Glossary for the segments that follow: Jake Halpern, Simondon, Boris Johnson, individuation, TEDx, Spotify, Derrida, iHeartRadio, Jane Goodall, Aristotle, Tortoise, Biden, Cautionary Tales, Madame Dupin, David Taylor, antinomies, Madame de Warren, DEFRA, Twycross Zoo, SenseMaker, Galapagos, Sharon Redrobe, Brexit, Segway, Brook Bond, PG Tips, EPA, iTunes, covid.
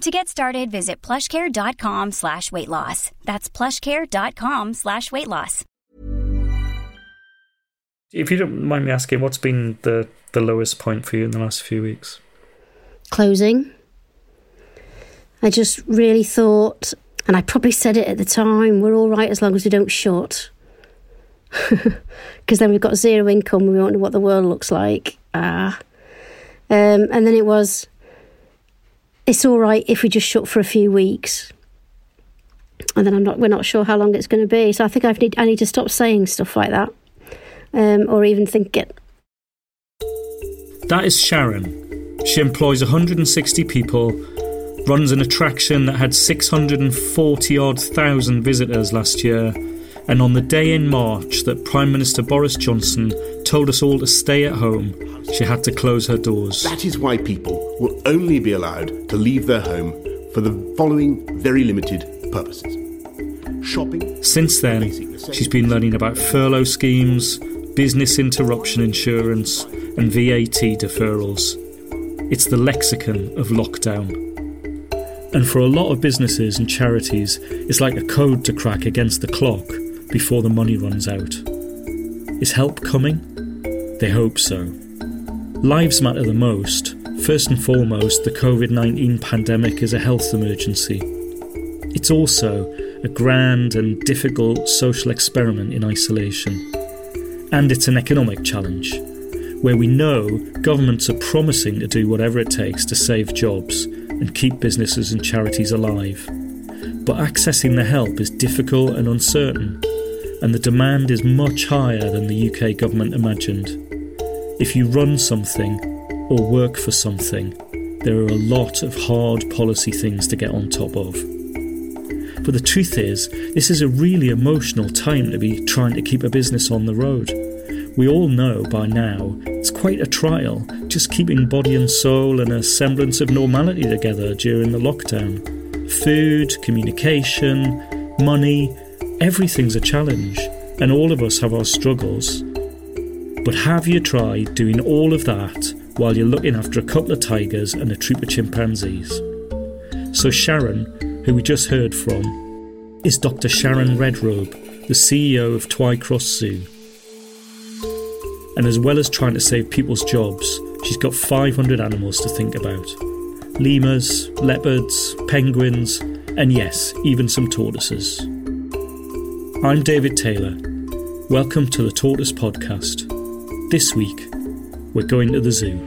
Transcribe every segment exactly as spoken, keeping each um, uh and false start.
To get started, visit plushcare.com slash weight loss. That's plushcare.com slash weight loss. If you don't mind me asking, what's been the, the lowest point for you in the last few weeks? Closing. I just really thought, and I probably said it at the time, we're all right as long as we don't shut. Because then we've got zero income, we won't know what the world looks like. Ah. Um, and then it was... it's all right if we just shut for a few weeks, and then I'm not. We're not sure how long it's going to be. So I think I need. I need to stop saying stuff like that, um, or even think it. That is Sharon. She employs one hundred sixty people, runs an attraction that had six hundred forty odd thousand visitors last year, and on the day in March that Prime Minister Boris Johnson told us all to stay at home, she had to close her doors. That is why people will only be allowed to leave their home for the following very limited purposes. Shopping. Since then, she's been learning about furlough schemes, business interruption insurance, and V A T deferrals. It's the lexicon of lockdown. And for a lot of businesses and charities, it's like a code to crack against the clock before the money runs out. Is help coming? They hope so. Lives matter the most. First and foremost, the covid nineteen pandemic is a health emergency. It's also a grand and difficult social experiment in isolation. And it's an economic challenge, where we know governments are promising to do whatever it takes to save jobs and keep businesses and charities alive. But accessing the help is difficult and uncertain, and the demand is much higher than the U K government imagined. If you run something or work for something, there are a lot of hard policy things to get on top of. But the truth is, this is a really emotional time to be trying to keep a business on the road. We all know by now it's quite a trial, just keeping body and soul and a semblance of normality together during the lockdown. Food, communication, money, everything's a challenge, and all of us have our struggles. But have you tried doing all of that while you're looking after a couple of tigers and a troop of chimpanzees? So Sharon, who we just heard from, is Doctor Sharon Redrobe, the C E O of Twycross Zoo. And as well as trying to save people's jobs, she's got five hundred animals to think about. Lemurs, leopards, penguins, and yes, even some tortoises. I'm David Taylor. Welcome to the Tortoise Podcast. This week, we're going to the zoo.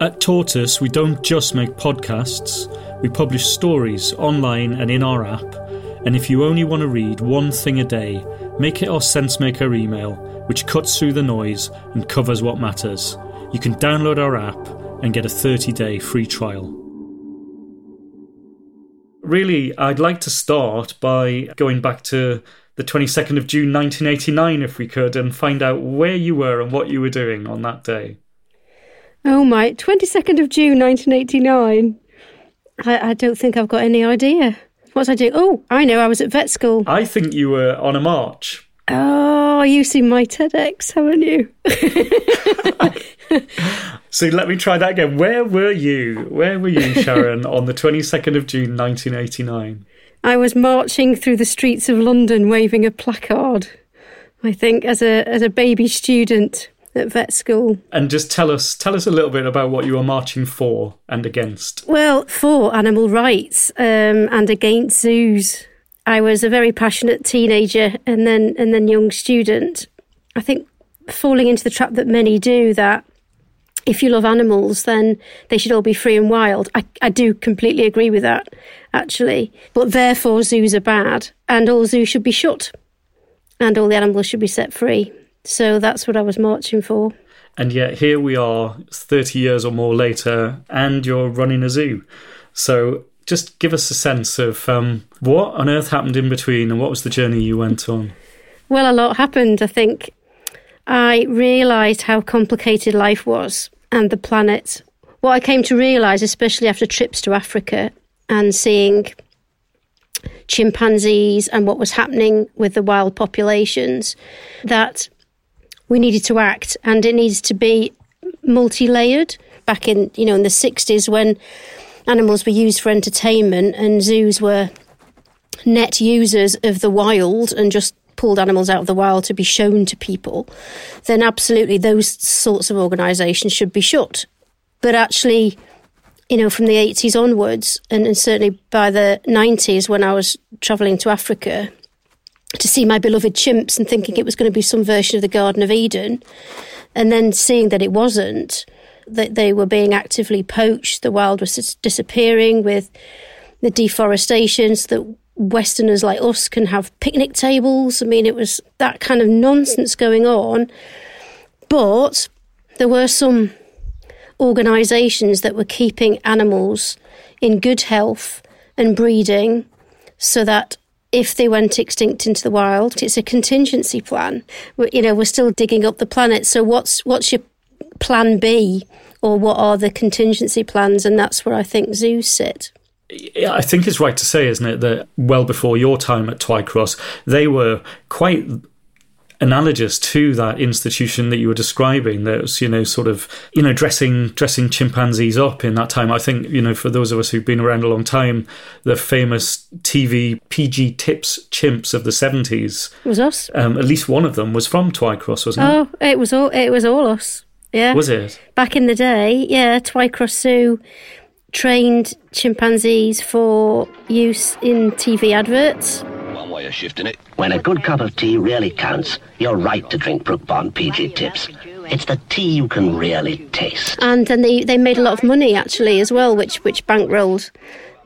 At Tortoise, we don't just make podcasts. We publish stories online and in our app, and if you only want to read one thing a day, make it our SenseMaker email, which cuts through the noise and covers what matters. You can download our app and get a thirty-day free trial. Really, I'd like to start by going back to the twenty-second of June nineteen eighty-nine, if we could, and find out where you were and what you were doing on that day. Oh my, twenty-second of June nineteen eighty-nine... I, I don't think I've got any idea. What did I do? Oh, I know, I was at vet school. I think you were on a march. Oh, you've seen my TEDx, haven't you? So let me try that again. Where were you? Where were you, Sharon, on the twenty-second of June nineteen eighty-nine? I was marching through the streets of London waving a placard, I think, as a as a baby student. at vet school. And just tell us tell us a little bit about what you were marching for and against. Well, for animal rights um, and against zoos. I was a very passionate teenager and then and then young student. I think falling into the trap that many do, that if you love animals, then they should all be free and wild. I, I do completely agree with that, actually. But therefore, zoos are bad, and all zoos should be shut, and all the animals should be set free. So that's what I was marching for. And yet here we are, thirty years or more later, and you're running a zoo. So just give us a sense of um, what on earth happened in between, and what was the journey you went on? Well, a lot happened, I think. I realised how complicated life was and the planet. What I came to realise, especially after trips to Africa and seeing chimpanzees and what was happening with the wild populations, that we needed to act, and it needs to be multi-layered. Back in, you know, in the sixties, when animals were used for entertainment and zoos were net users of the wild and just pulled animals out of the wild to be shown to people, then absolutely those sorts of organisations should be shut. But actually, you know, from the eighties onwards, and, and certainly by the nineties when I was travelling to Africa to see my beloved chimps and thinking it was going to be some version of the Garden of Eden, and then seeing that it wasn't, that they were being actively poached, the wild was disappearing with the deforestation so that Westerners like us can have picnic tables. I mean, it was that kind of nonsense going on. But there were some organisations that were keeping animals in good health and breeding so that if they went extinct into the wild, it's a contingency plan. We're, you know, we're still digging up the planet. So what's what's your plan B, or what are the contingency plans? And that's where I think zoos sit. I think it's right to say, isn't it, that well before your time at Twycross, they were quite analogous to that institution that you were describing. That was, you know, sort of, you know, dressing dressing chimpanzees up in that time. I think, you know, for those of us who've been around a long time, the famous T V P G Tips chimps of the seventies was us. Um, at least one of them was from Twycross, wasn't it? Oh, it was all it was all us. Yeah, was it back in the day? Yeah, Twycross Zoo trained chimpanzees for use in T V adverts. One way of shifting it. When a good cup of tea really counts, you're right to drink Brook Bond P G Tips. It's the tea you can really taste. And then they, they made a lot of money, actually, as well, which, which bankrolled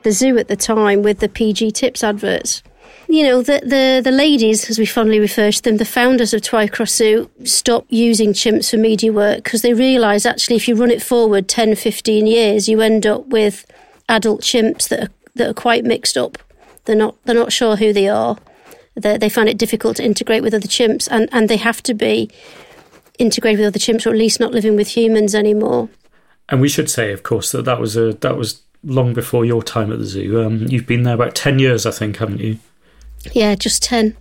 the zoo at the time with the P G Tips adverts. You know, the, the, the ladies, as we fondly refer to them, the founders of Twycross Zoo, stopped using chimps for media work because they realised, actually, if you run it forward ten, fifteen years, you end up with adult chimps that are, that are quite mixed up. They're not they're not sure who they are. They're, they find it difficult to integrate with other chimps, and, and they have to be integrated with other chimps, or at least not living with humans anymore. And we should say, of course, that that was, a, that was long before your time at the zoo. Um, you've been there about ten years, I think, haven't you? Yeah, just ten.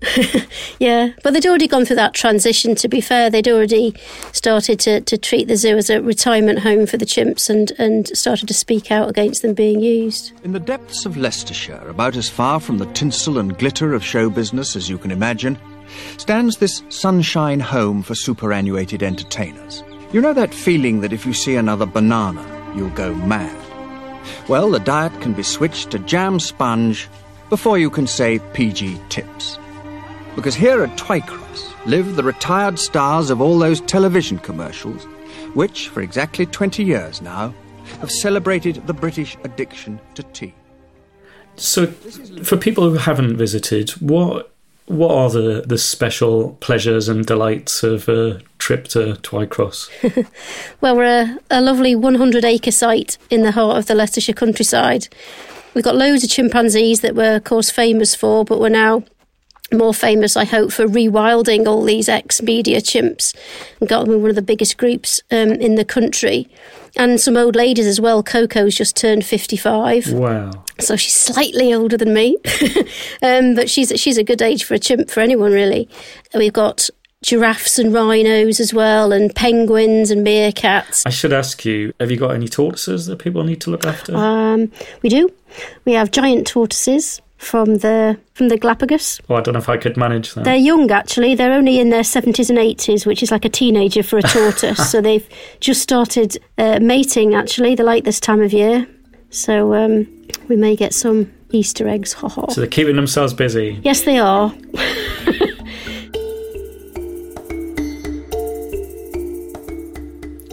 Yeah, but they'd already gone through that transition, to be fair. They'd already started to, to treat the zoo as a retirement home for the chimps, and, and started to speak out against them being used. In the depths of Leicestershire, about as far from the tinsel and glitter of show business as you can imagine, stands this sunshine home for superannuated entertainers. You know that feeling that if you see another banana, you'll go mad? Well, the diet can be switched to jam sponge before you can say P G Tips. Because here at Twycross live the retired stars of all those television commercials which, for exactly twenty years now, have celebrated the British addiction to tea. So, for people who haven't visited, what what are the, the special pleasures and delights of a trip to Twycross? Well, we're a, a lovely one hundred acre site in the heart of the Leicestershire countryside. We've got loads of chimpanzees that we're, of course, famous for, but we're now more famous, I hope, for rewilding all these ex-media chimps. We've got one of the biggest groups um, in the country. And some old ladies as well. Coco's just turned fifty-five. Wow. So she's slightly older than me. um, but she's she's a good age for a chimp, for anyone, really. And we've got giraffes and rhinos as well, and penguins and meerkats. I should ask you, have you got any tortoises that people need to look after? Um, we do. We have giant tortoises, from the from the Galapagos. Oh, I don't know if I could manage that. They're young, actually. They're only in their seventies and eighties, which is like a teenager for a tortoise. So they've just started uh, mating, actually. They like this time of year. So um, we may get some Easter eggs. So they're keeping themselves busy. Yes, they are.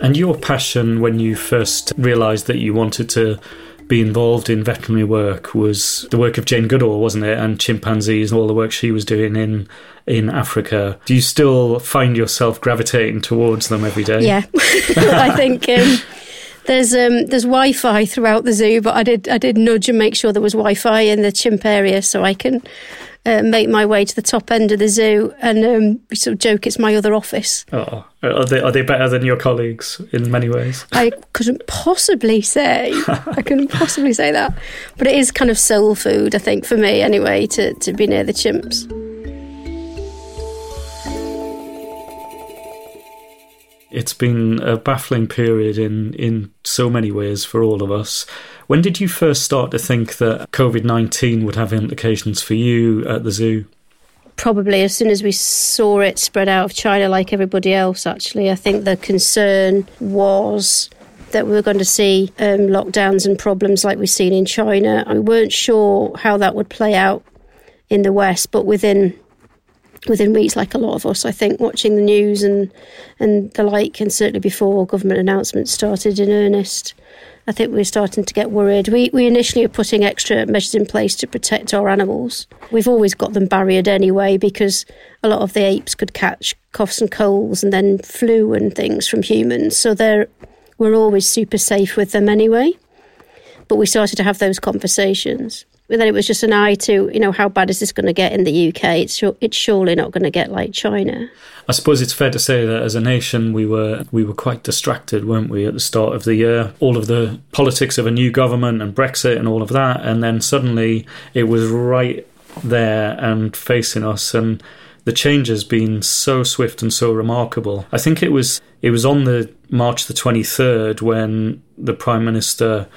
And your passion when you first realised that you wanted to be involved in veterinary work was the work of Jane Goodall, wasn't it? And chimpanzees and all the work she was doing in in Africa. Do you still find yourself gravitating towards them every day? Yeah, I think um, there's um, there's Wi-Fi throughout the zoo, but I did I did nudge and make sure there was Wi-Fi in the chimp area so I can uh, make my way to the top end of the zoo. And um, we sort of joke it's my other office. Oh. Are they, are they better than your colleagues in many ways? I couldn't possibly say. I couldn't possibly say that. But it is kind of soul food, I think, for me anyway, to, to be near the chimps. It's been a baffling period in, in so many ways for all of us. When did you first start to think that covid nineteen would have implications for you at the zoo? Probably as soon as we saw it spread out of China like everybody else, actually. I think the concern was that we were going to see um, lockdowns and problems like we've seen in China. We weren't sure how that would play out in the West, but within within weeks, like a lot of us, I think, watching the news and, and the like, and certainly before government announcements started in earnest, I think we were starting to get worried. We we initially are putting extra measures in place to protect our animals. We've always got them barriered anyway because a lot of the apes could catch coughs and colds and then flu and things from humans. So they're we're always super safe with them anyway. But we started to have those conversations. And then it was just an eye to, you know, how bad is this going to get in the U K? It's it's surely not going to get like China. I suppose it's fair to say that as a nation, we were we were quite distracted, weren't we, at the start of the year? All of the politics of a new government and Brexit and all of that. And then suddenly it was right there and facing us. And the change has been so swift and so remarkable. I think it was it was on the March the twenty-third when the Prime Minister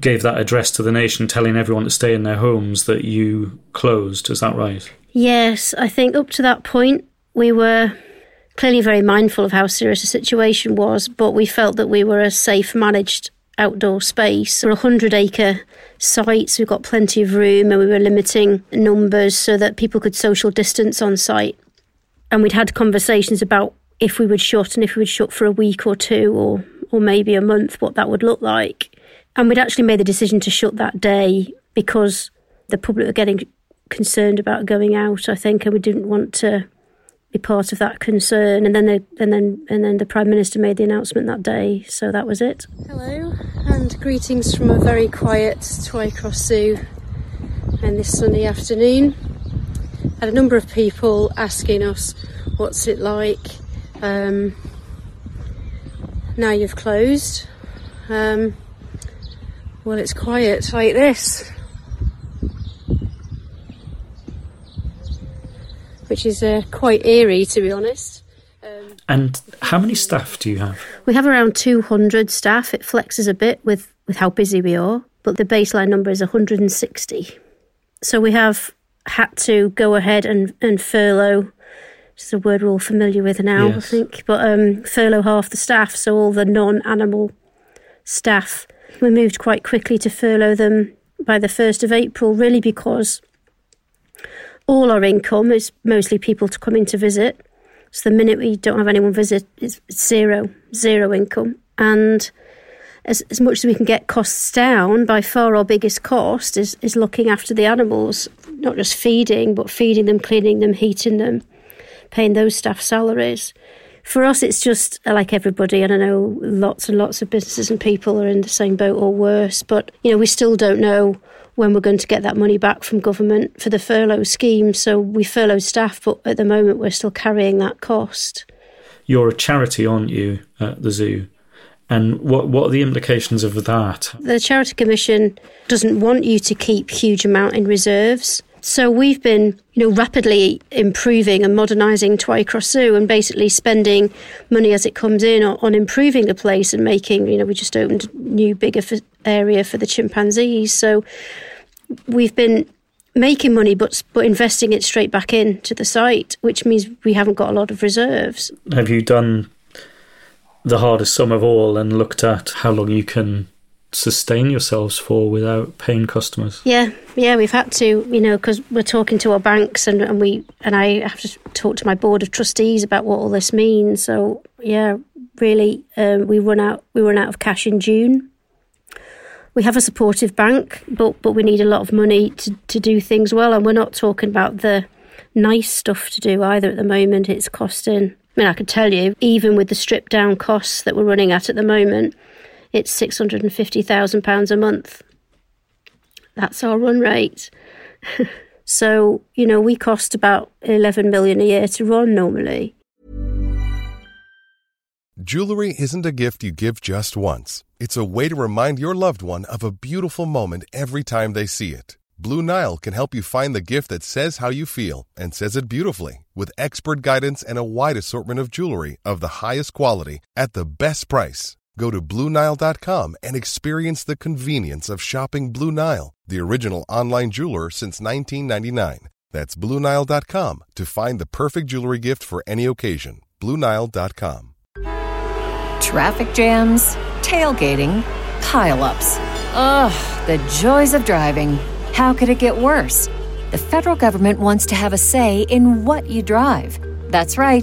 gave that address to the nation telling everyone to stay in their homes that you closed. Is that right? Yes, I think up to that point we were clearly very mindful of how serious the situation was, but we felt that we were a safe, managed outdoor space. We're a hundred-acre site, so we've got plenty of room, and we were limiting numbers so that people could social distance on site. And we'd had conversations about if we would shut and if we would shut for a week or two or, or maybe a month, what that would look like. And we'd actually made the decision to shut that day because the public were getting concerned about going out, I think, and we didn't want to be part of that concern. And then, the, and then, and then the Prime Minister made the announcement that day, so that was it. Hello, and greetings from a very quiet Twycross Zoo. And this sunny afternoon, I had a number of people asking us, "What's it like um, now you've closed?" Um, Well, it's quiet like this, which is uh, quite eerie, to be honest. Um, and how many staff do you have? We have around two hundred staff. It flexes a bit with, with how busy we are, but the baseline number is one hundred sixty. So we have had to go ahead and, and furlough, which is a word we're all familiar with now, yes. I think, but um, furlough half the staff, so all the non-animal staff. We moved quite quickly to furlough them by the first of April, really because all our income is mostly people to come in to visit. So the minute we don't have anyone visit, it's zero, zero income. And as, as much as we can get costs down, by far our biggest cost is, is looking after the animals, not just feeding, but feeding them, cleaning them, heating them, paying those staff salaries. For us, it's just like everybody, and I know lots and lots of businesses and people are in the same boat or worse, but, you know, we still don't know when we're going to get that money back from government for the furlough scheme, so we furloughed staff, but at the moment we're still carrying that cost. You're a charity, aren't you, at the zoo? And what what are the implications of that? The Charity Commission doesn't want you to keep huge amount in reserves. So we've been, you know, rapidly improving and modernising Twycross Zoo and basically spending money as it comes in on, on improving the place and making, you know, we just opened a new, bigger f- area for the chimpanzees. So we've been making money but but investing it straight back into the site, which means we haven't got a lot of reserves. Have you done the hardest sum of all and looked at how long you can sustain yourselves for without paying customers? Yeah, yeah, we've had to, you know, because we're talking to our banks and, and we and I have to talk to my board of trustees about what all this means. So yeah, really, um, we run out we run out of cash in June. We have a supportive bank, but but we need a lot of money to, to do things well, and we're not talking about the nice stuff to do either at the moment. It's costing. I mean, I can tell you, even with the stripped down costs that we're running at at the moment, it's six hundred fifty thousand pounds a month. That's our run rate. So, you know, we cost about eleven million a year to run normally. Jewelry isn't a gift you give just once. It's a way to remind your loved one of a beautiful moment every time they see it. Blue Nile can help you find the gift that says how you feel and says it beautifully, with expert guidance and a wide assortment of jewelry of the highest quality at the best price. Go to Blue Nile dot com and experience the convenience of shopping Blue Nile, the original online jeweler since nineteen ninety-nine. That's Blue Nile dot com to find the perfect jewelry gift for any occasion. Blue Nile dot com. Traffic jams, tailgating, pile-ups. Ugh, the joys of driving. How could it get worse? The federal government wants to have a say in what you drive. That's right.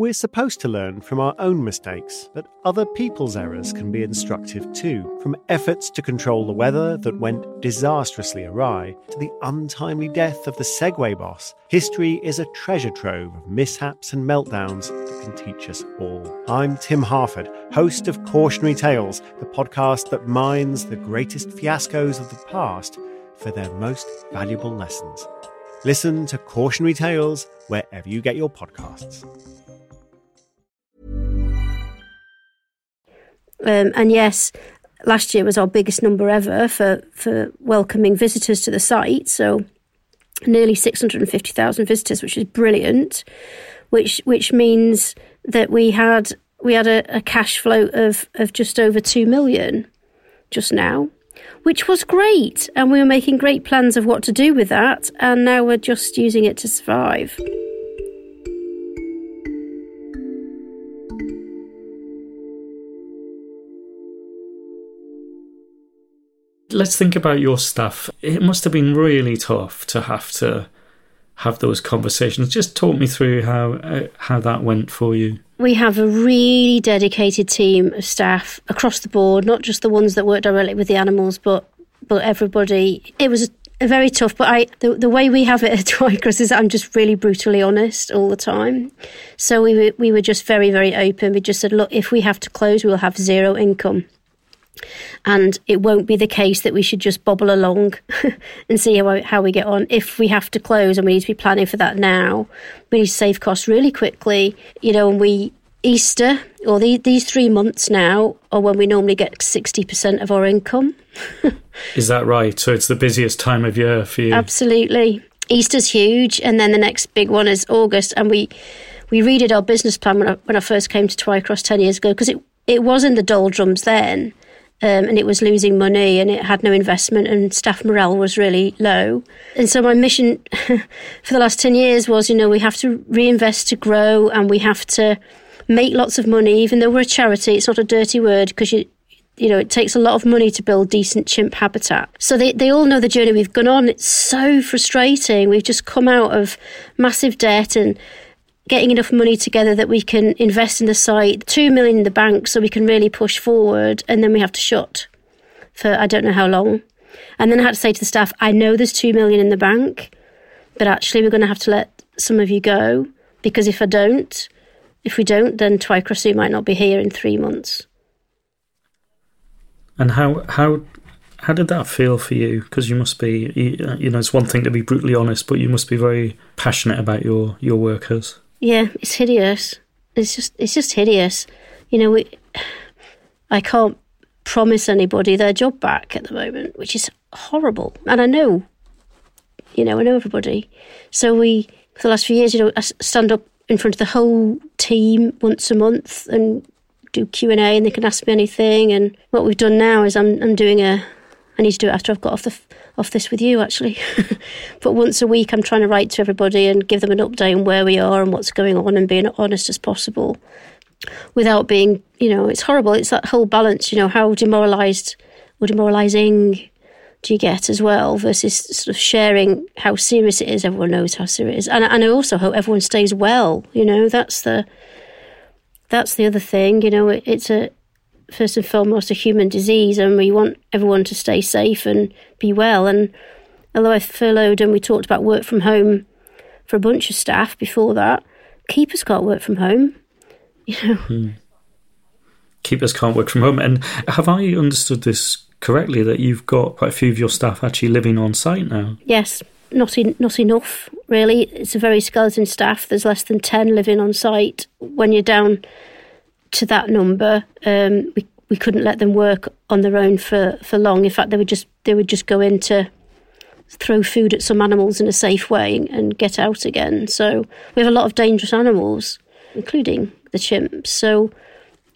We're supposed to learn from our own mistakes, but other people's errors can be instructive too, from efforts to control the weather that went disastrously awry to the untimely death of the Segway boss. History is a treasure trove of mishaps and meltdowns that can teach us all. I'm Tim Harford, host of Cautionary Tales, the podcast that mines the greatest fiascos of the past for their most valuable lessons. Listen to Cautionary Tales wherever you get your podcasts. Um, and yes, last year was our biggest number ever for, for welcoming visitors to the site. So nearly six hundred fifty thousand visitors, which is brilliant, which which means that we had we had a, a cash flow of, of just over two million just now, which was great. And we were making great plans of what to do with that. And now we're just using it to survive. Let's think about your staff. It must have been really tough to have to have those conversations. Just talk me through how uh, how that went for you. We have a really dedicated team of staff across the board, not just the ones that work directly with the animals, but but everybody. It was a very tough, but I the, the way we have it at Twycross is I'm just really brutally honest all the time. So we were, we were just very, very open. We just said, look, if we have to close, we'll have zero income. And it won't be the case that we should just bobble along and see how, how we get on. If we have to close and we need to be planning for that now, we need to save costs really quickly. You know, and we Easter, or the, these three months now, are when we normally get sixty percent of our income. Is that right? So it's the busiest time of year for you? Absolutely. Easter's huge. And then the next big one is August. And we, we redid our business plan when I, when I first came to Twycross ten years ago, because it, it was in the doldrums then. Um, and it was losing money and it had no investment and staff morale was really low. And so my mission for the last ten years was, you know, we have to reinvest to grow and we have to make lots of money. Even though we're a charity, it's not a dirty word, because you, you know, it takes a lot of money to build decent chimp habitat. So they, they all know the journey we've gone on. It's so frustrating. We've just come out of massive debt and getting enough money together that we can invest in the site, two million in the bank, so we can really push forward. And then we have to shut for I don't know how long. And then I had to say to the staff, I know there's two million in the bank, but actually we're going to have to let some of you go, because if I don't, if we don't, then Twycross Zoo might not be here in three months. And how how how did that feel for you? Because you must be, you, you know, it's one thing to be brutally honest, but you must be very passionate about your your workers. Yeah, it's hideous. It's just, it's just hideous. You know, we, I can't promise anybody their job back at the moment, which is horrible. And I know, you know, I know everybody. So we, for the last few years, you know, I stand up in front of the whole team once a month and do Q and A, and they can ask me anything. And what we've done now is I'm I'm doing a, I need to do it after I've got off the off this with you, actually. But once a week, I'm trying to write to everybody and give them an update on where we are and what's going on and being honest as possible without being, you know, it's horrible. It's that whole balance, you know, how demoralised or demoralising do you get as well versus sort of sharing how serious it is. Everyone knows how serious it is. And, and I also hope everyone stays well, you know, that's the... That's the other thing, you know, it's a first and foremost a human disease, and we want everyone to stay safe and be well. And although I furloughed and we talked about work from home for a bunch of staff before that, keepers can't work from home, you know. Mm. Keepers can't work from home. And have I understood this correctly, that you've got quite a few of your staff actually living on site now? Yes, not, en- not enough. Really, it's a very skeleton staff. There's less than ten living on site. When you're down to that number, um, we we couldn't let them work on their own for, for long. In fact, they would just they would just go in to throw food at some animals in a safe way and, and get out again. So we have a lot of dangerous animals, including the chimps. So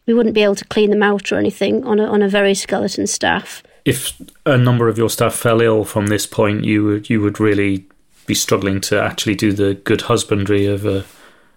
we wouldn't be able to clean them out or anything on a, on a very skeleton staff. If a number of your staff fell ill from this point, you would you would really be struggling to actually do the good husbandry of a,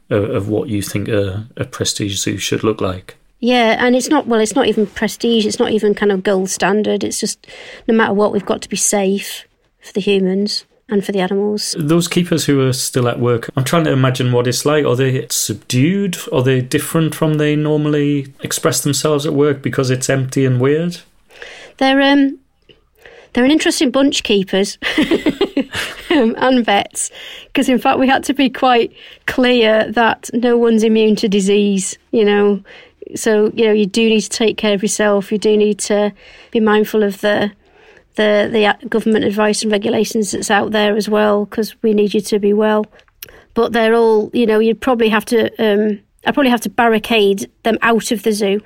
of what you think a, a prestige zoo should look like. Yeah, and it's not, well, it's not even prestige, it's not even kind of gold standard, it's just no matter what, we've got to be safe for the humans and for the animals. Those keepers who are still at work, I'm trying to imagine what it's like. Are they subdued? Are they different from they normally express themselves at work because it's empty and weird? They're, um... They're an interesting bunch, keepers um, and vets, because in fact we had to be quite clear that no one's immune to disease, you know. So, you know, you do need to take care of yourself. You do need to be mindful of the the, the government advice and regulations that's out there as well, because we need you to be well. But they're all, you know, you'd probably have to... Um, I probably have to barricade them out of the zoo.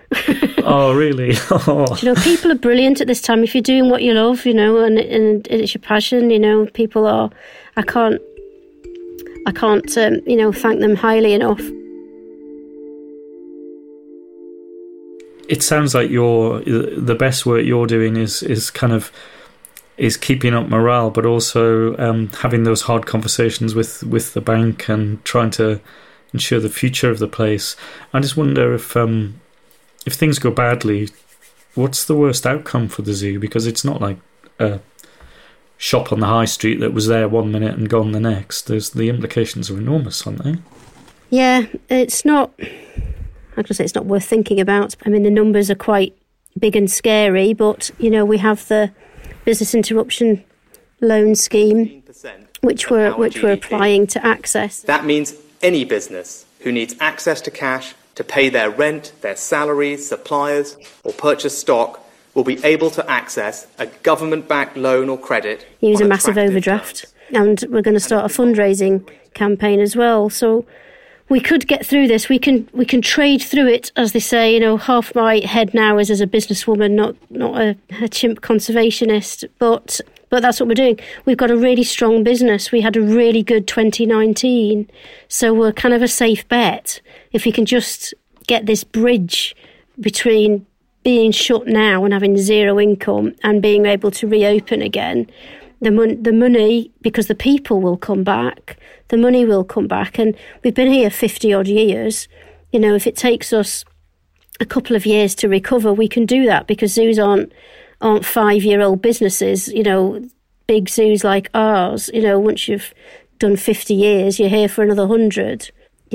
Oh, really? Oh. You know, people are brilliant at this time. If you're doing what you love, you know, and, and it's your passion, you know, people are... I can't, I can't, um, you know, thank them highly enough. It sounds like you're, the best work you're doing is, is kind of... is keeping up morale, but also um, having those hard conversations with, with the bank and trying to ensure the future of the place. I just wonder if um, if things go badly, what's the worst outcome for the zoo? Because it's not like a shop on the high street that was there one minute and gone the next. There's, the implications are enormous, aren't they? Yeah, it's not... I could say it's not worth thinking about. I mean, the numbers are quite big and scary, but, you know, we have the business interruption loan scheme, which we're, which we're applying to access. That means... any business who needs access to cash to pay their rent, their salaries, suppliers, or purchase stock will be able to access a government-backed loan or credit. Use a massive overdraft. And we're going to start a fundraising campaign as well. So we could get through this. We can we can trade through it, as they say. You know, half my head now is as a businesswoman, not not a, a chimp conservationist, but... But that's what we're doing. We've got a really strong business. We had a really good twenty nineteen. So we're kind of a safe bet. If we can just get this bridge between being shut now and having zero income and being able to reopen again, the, mon- the money, because the people will come back, the money will come back. And we've been here fifty-odd years. You know, if it takes us a couple of years to recover, we can do that, because zoos aren't... aren't five-year-old businesses, you know, big zoos like ours. You know, once you've done fifty years, you're here for another one hundred,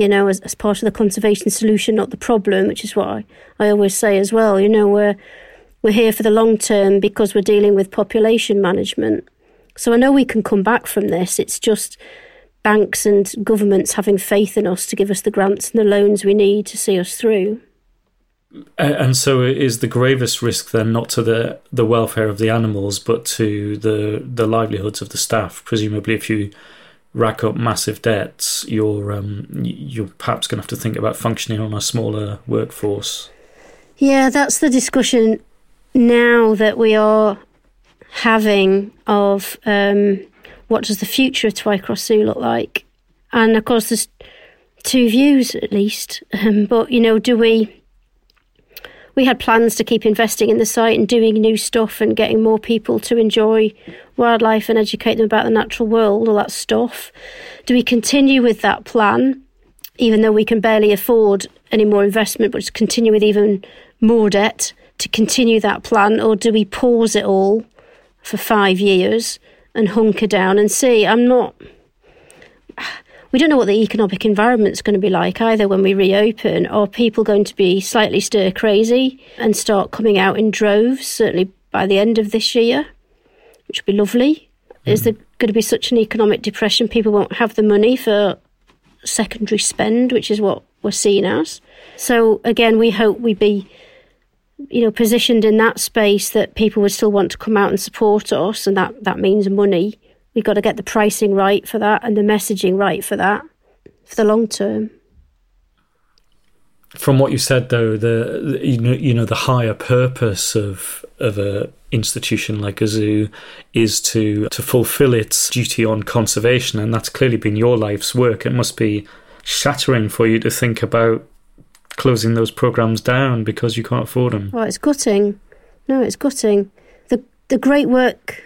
you know, as, as part of the conservation solution, not the problem, which is what I, I always say as well. You know, we're, we're here for the long term because we're dealing with population management. So I know we can come back from this. It's just banks and governments having faith in us to give us the grants and the loans we need to see us through. And so is the gravest risk then not to the, the welfare of the animals, but to the the livelihoods of the staff? Presumably, if you rack up massive debts, you're um, you're perhaps going to have to think about functioning on a smaller workforce. Yeah, that's the discussion now that we are having of um, what does the future of Twycross Zoo look like? And, of course, there's two views at least. Um, but, you know, do we... We had plans to keep investing in the site and doing new stuff and getting more people to enjoy wildlife and educate them about the natural world, all that stuff. Do we continue with that plan, even though we can barely afford any more investment, but to continue with even more debt to continue that plan? Or do we pause it all for five years and hunker down and see? I'm not... We don't know what the economic environment's going to be like either when we reopen. Are people going to be slightly stir crazy and start coming out in droves, certainly by the end of this year, which would be lovely? Mm. Is there going to be such an economic depression people won't have the money for secondary spend, which is what we're seen as? So, again, we hope we'd be, you know, positioned in that space that people would still want to come out and support us, and that, that means money. We've got to get the pricing right for that and the messaging right for that for the long term. From what you said, though, the you know you know the higher purpose of of a institution like a zoo is to to fulfil its duty on conservation, and that's clearly been your life's work. It must be shattering for you to think about closing those programs down because you can't afford them. Well, it's gutting. No, it's gutting. The the great work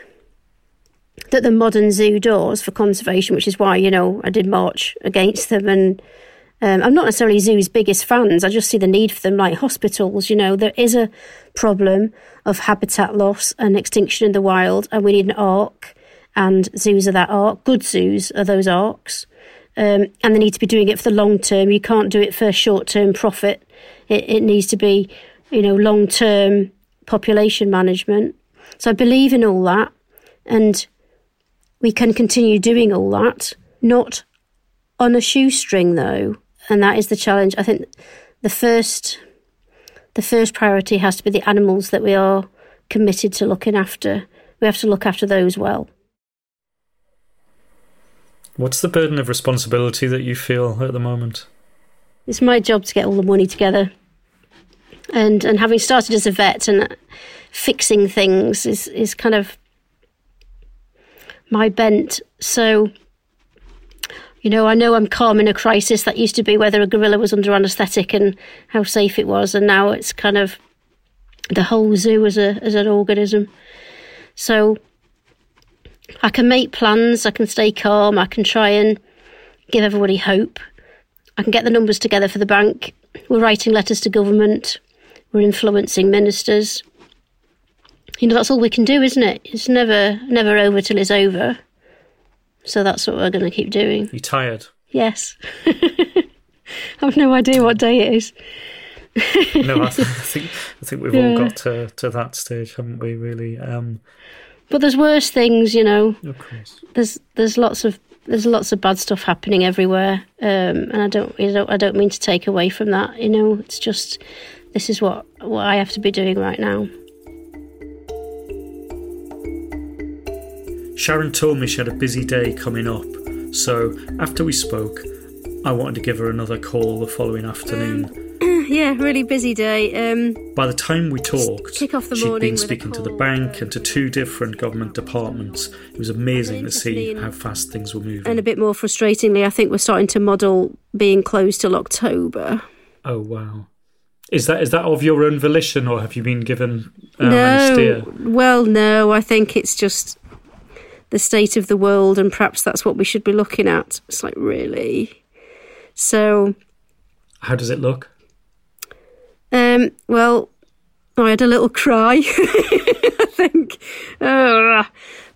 that the modern zoo does for conservation, which is why, you know, I did march against them. And um, I'm not necessarily zoo's biggest fans. I just see the need for them, like hospitals. You know, there is a problem of habitat loss and extinction in the wild, and we need an ark, and zoos are that ark. Good zoos are those arks. Um, and they need to be doing it for the long term. You can't do it for short-term profit. It, it needs to be, you know, long-term population management. So I believe in all that. And we can continue doing all that, not on a shoestring, though, and that is the challenge. I think the first the first priority has to be the animals that we are committed to looking after. We have to look after those well. What's the burden of responsibility that you feel at the moment? It's my job to get all the money together. And and having started as a vet and fixing things is, is kind of my bent. So, you know, I know I'm calm in a crisis. That used to be whether a gorilla was under anaesthetic and how safe it was, and now it's kind of the whole zoo as a as an organism. So I can make plans, I can stay calm, I can try and give everybody hope. I can get the numbers together for the bank. We're writing letters to government. We're influencing ministers. You know, that's all we can do, isn't it? It's never never over till it's over. So that's what we're going to keep doing. You tired? Yes. I have no idea what day it is. No, I, th- I think I think we've yeah. all got to, to that stage, haven't we, really? Um, but there's worse things, you know. Of course. There's there's lots of there's lots of bad stuff happening everywhere, um, and I don't you know I don't mean to take away from that. You know, it's just this is what what I have to be doing right now. Sharon told me she had a busy day coming up, so after we spoke, I wanted to give her another call the following afternoon. Um, yeah, really busy day. Um, By the time we talked, kick off the she'd been speaking to the bank and to two different government departments. It was amazing to see how fast things were moving. And a bit more frustratingly, I think we're starting to model being closed till October. Oh, wow. Is that is that of your own volition, or have you been given um, no, an steer? Well, no, I think it's just the state of the world, and perhaps that's what we should be looking at. It's like, really? So... How does it look? Um, well, I had a little cry, I think. Uh,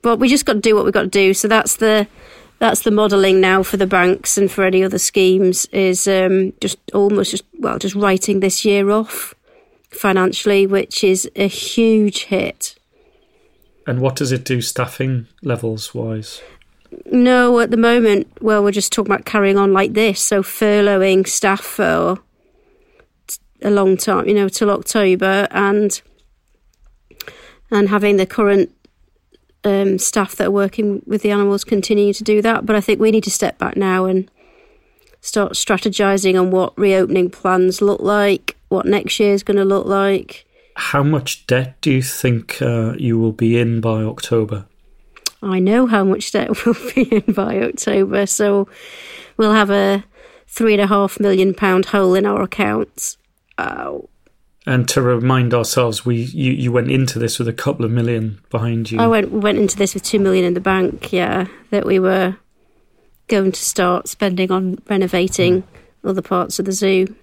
but we just got to do what we've got to do. So that's the that's the modelling now for the banks and for any other schemes, is um, just almost, just well, just writing this year off financially, which is a huge hit. And what does it do staffing levels wise? No, at the moment, well, we're just talking about carrying on like this. So furloughing staff for a long time, you know, till October, and and having the current um, staff that are working with the animals continue to do that. But I think we need to step back now and start strategising on what reopening plans look like, what next year is going to look like. how much debt do you think uh, you will be in by October? I know how much debt we'll be in by October, so we'll have a three and a half million pound hole in our accounts. Oh. And to remind ourselves, we you, you went into this with a couple of million behind you. I went went into this with two million in the bank, yeah, that we were going to start spending on renovating mm. other parts of the zoo.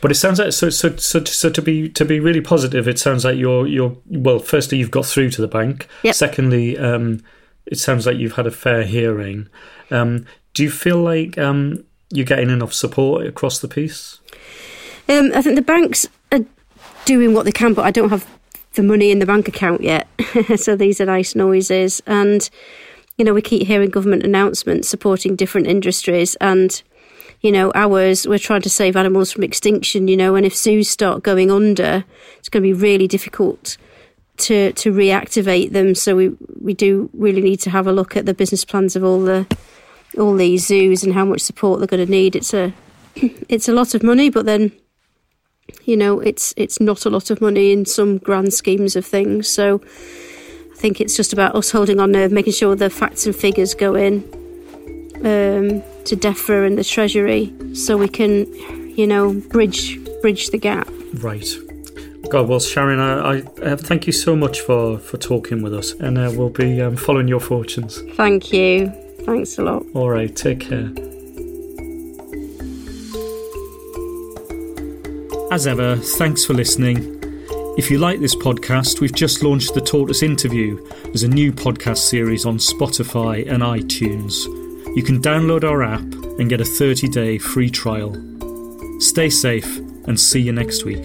But it sounds like so so so so to be to be really positive, it sounds like you're you're well. Firstly, you've got through to the bank. Yep. Secondly, um, it sounds like you've had a fair hearing. Um, do you feel like um, you're getting enough support across the piece? Um, I think the banks are doing what they can, but I don't have the money in the bank account yet. So these are nice noises, and you know we keep hearing government announcements supporting different industries, and you know ours. We're trying to save animals from extinction. You know, and if zoos start going under, it's going to be really difficult to to reactivate them. So we we do really need to have a look at the business plans of all the all these zoos and how much support they're going to need. It's a it's a lot of money, but then, you know, it's it's not a lot of money in some grand schemes of things. So I think it's just about us holding our nerve, making sure the facts and figures go in um, to DEFRA and the Treasury, so we can, you know, bridge bridge the gap. Right. God, well, Sharon, I, I uh, thank you so much for, for talking with us, and uh, we'll be um, following your fortunes. Thank you. Thanks a lot. All right. Take care. As ever, thanks for listening. If you like this podcast, we've just launched The Tortoise Interview as a new podcast series on Spotify and iTunes. You can download our app and get a thirty-day free trial. Stay safe and see you next week.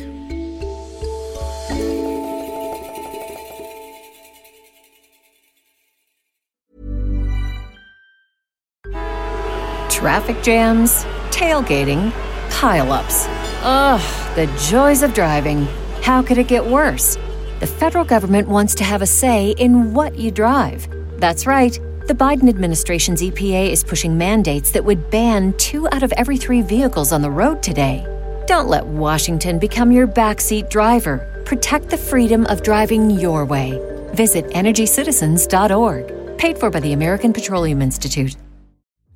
Traffic jams, tailgating, pile-ups. Ugh, the joys of driving. How could it get worse? The federal government wants to have a say in what you drive. That's right. The Biden administration's E P A is pushing mandates that would ban two out of every three vehicles on the road today. Don't let Washington become your backseat driver. Protect the freedom of driving your way. Visit energy citizens dot org. Paid for by the American Petroleum Institute.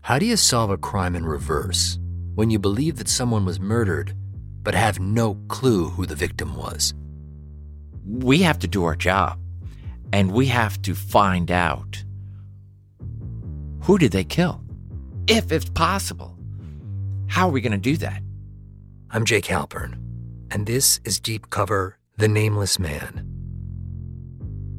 How do you solve a crime in reverse when you believe that someone was murdered but have no clue who the victim was? We have to do our job, and we have to find out, who did they kill? If it's possible, how are we going to do that? I'm Jake Halpern, and this is Deep Cover, The Nameless Man.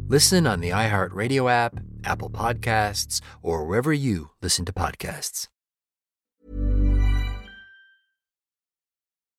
Listen on the iHeartRadio app, Apple Podcasts, or wherever you listen to podcasts.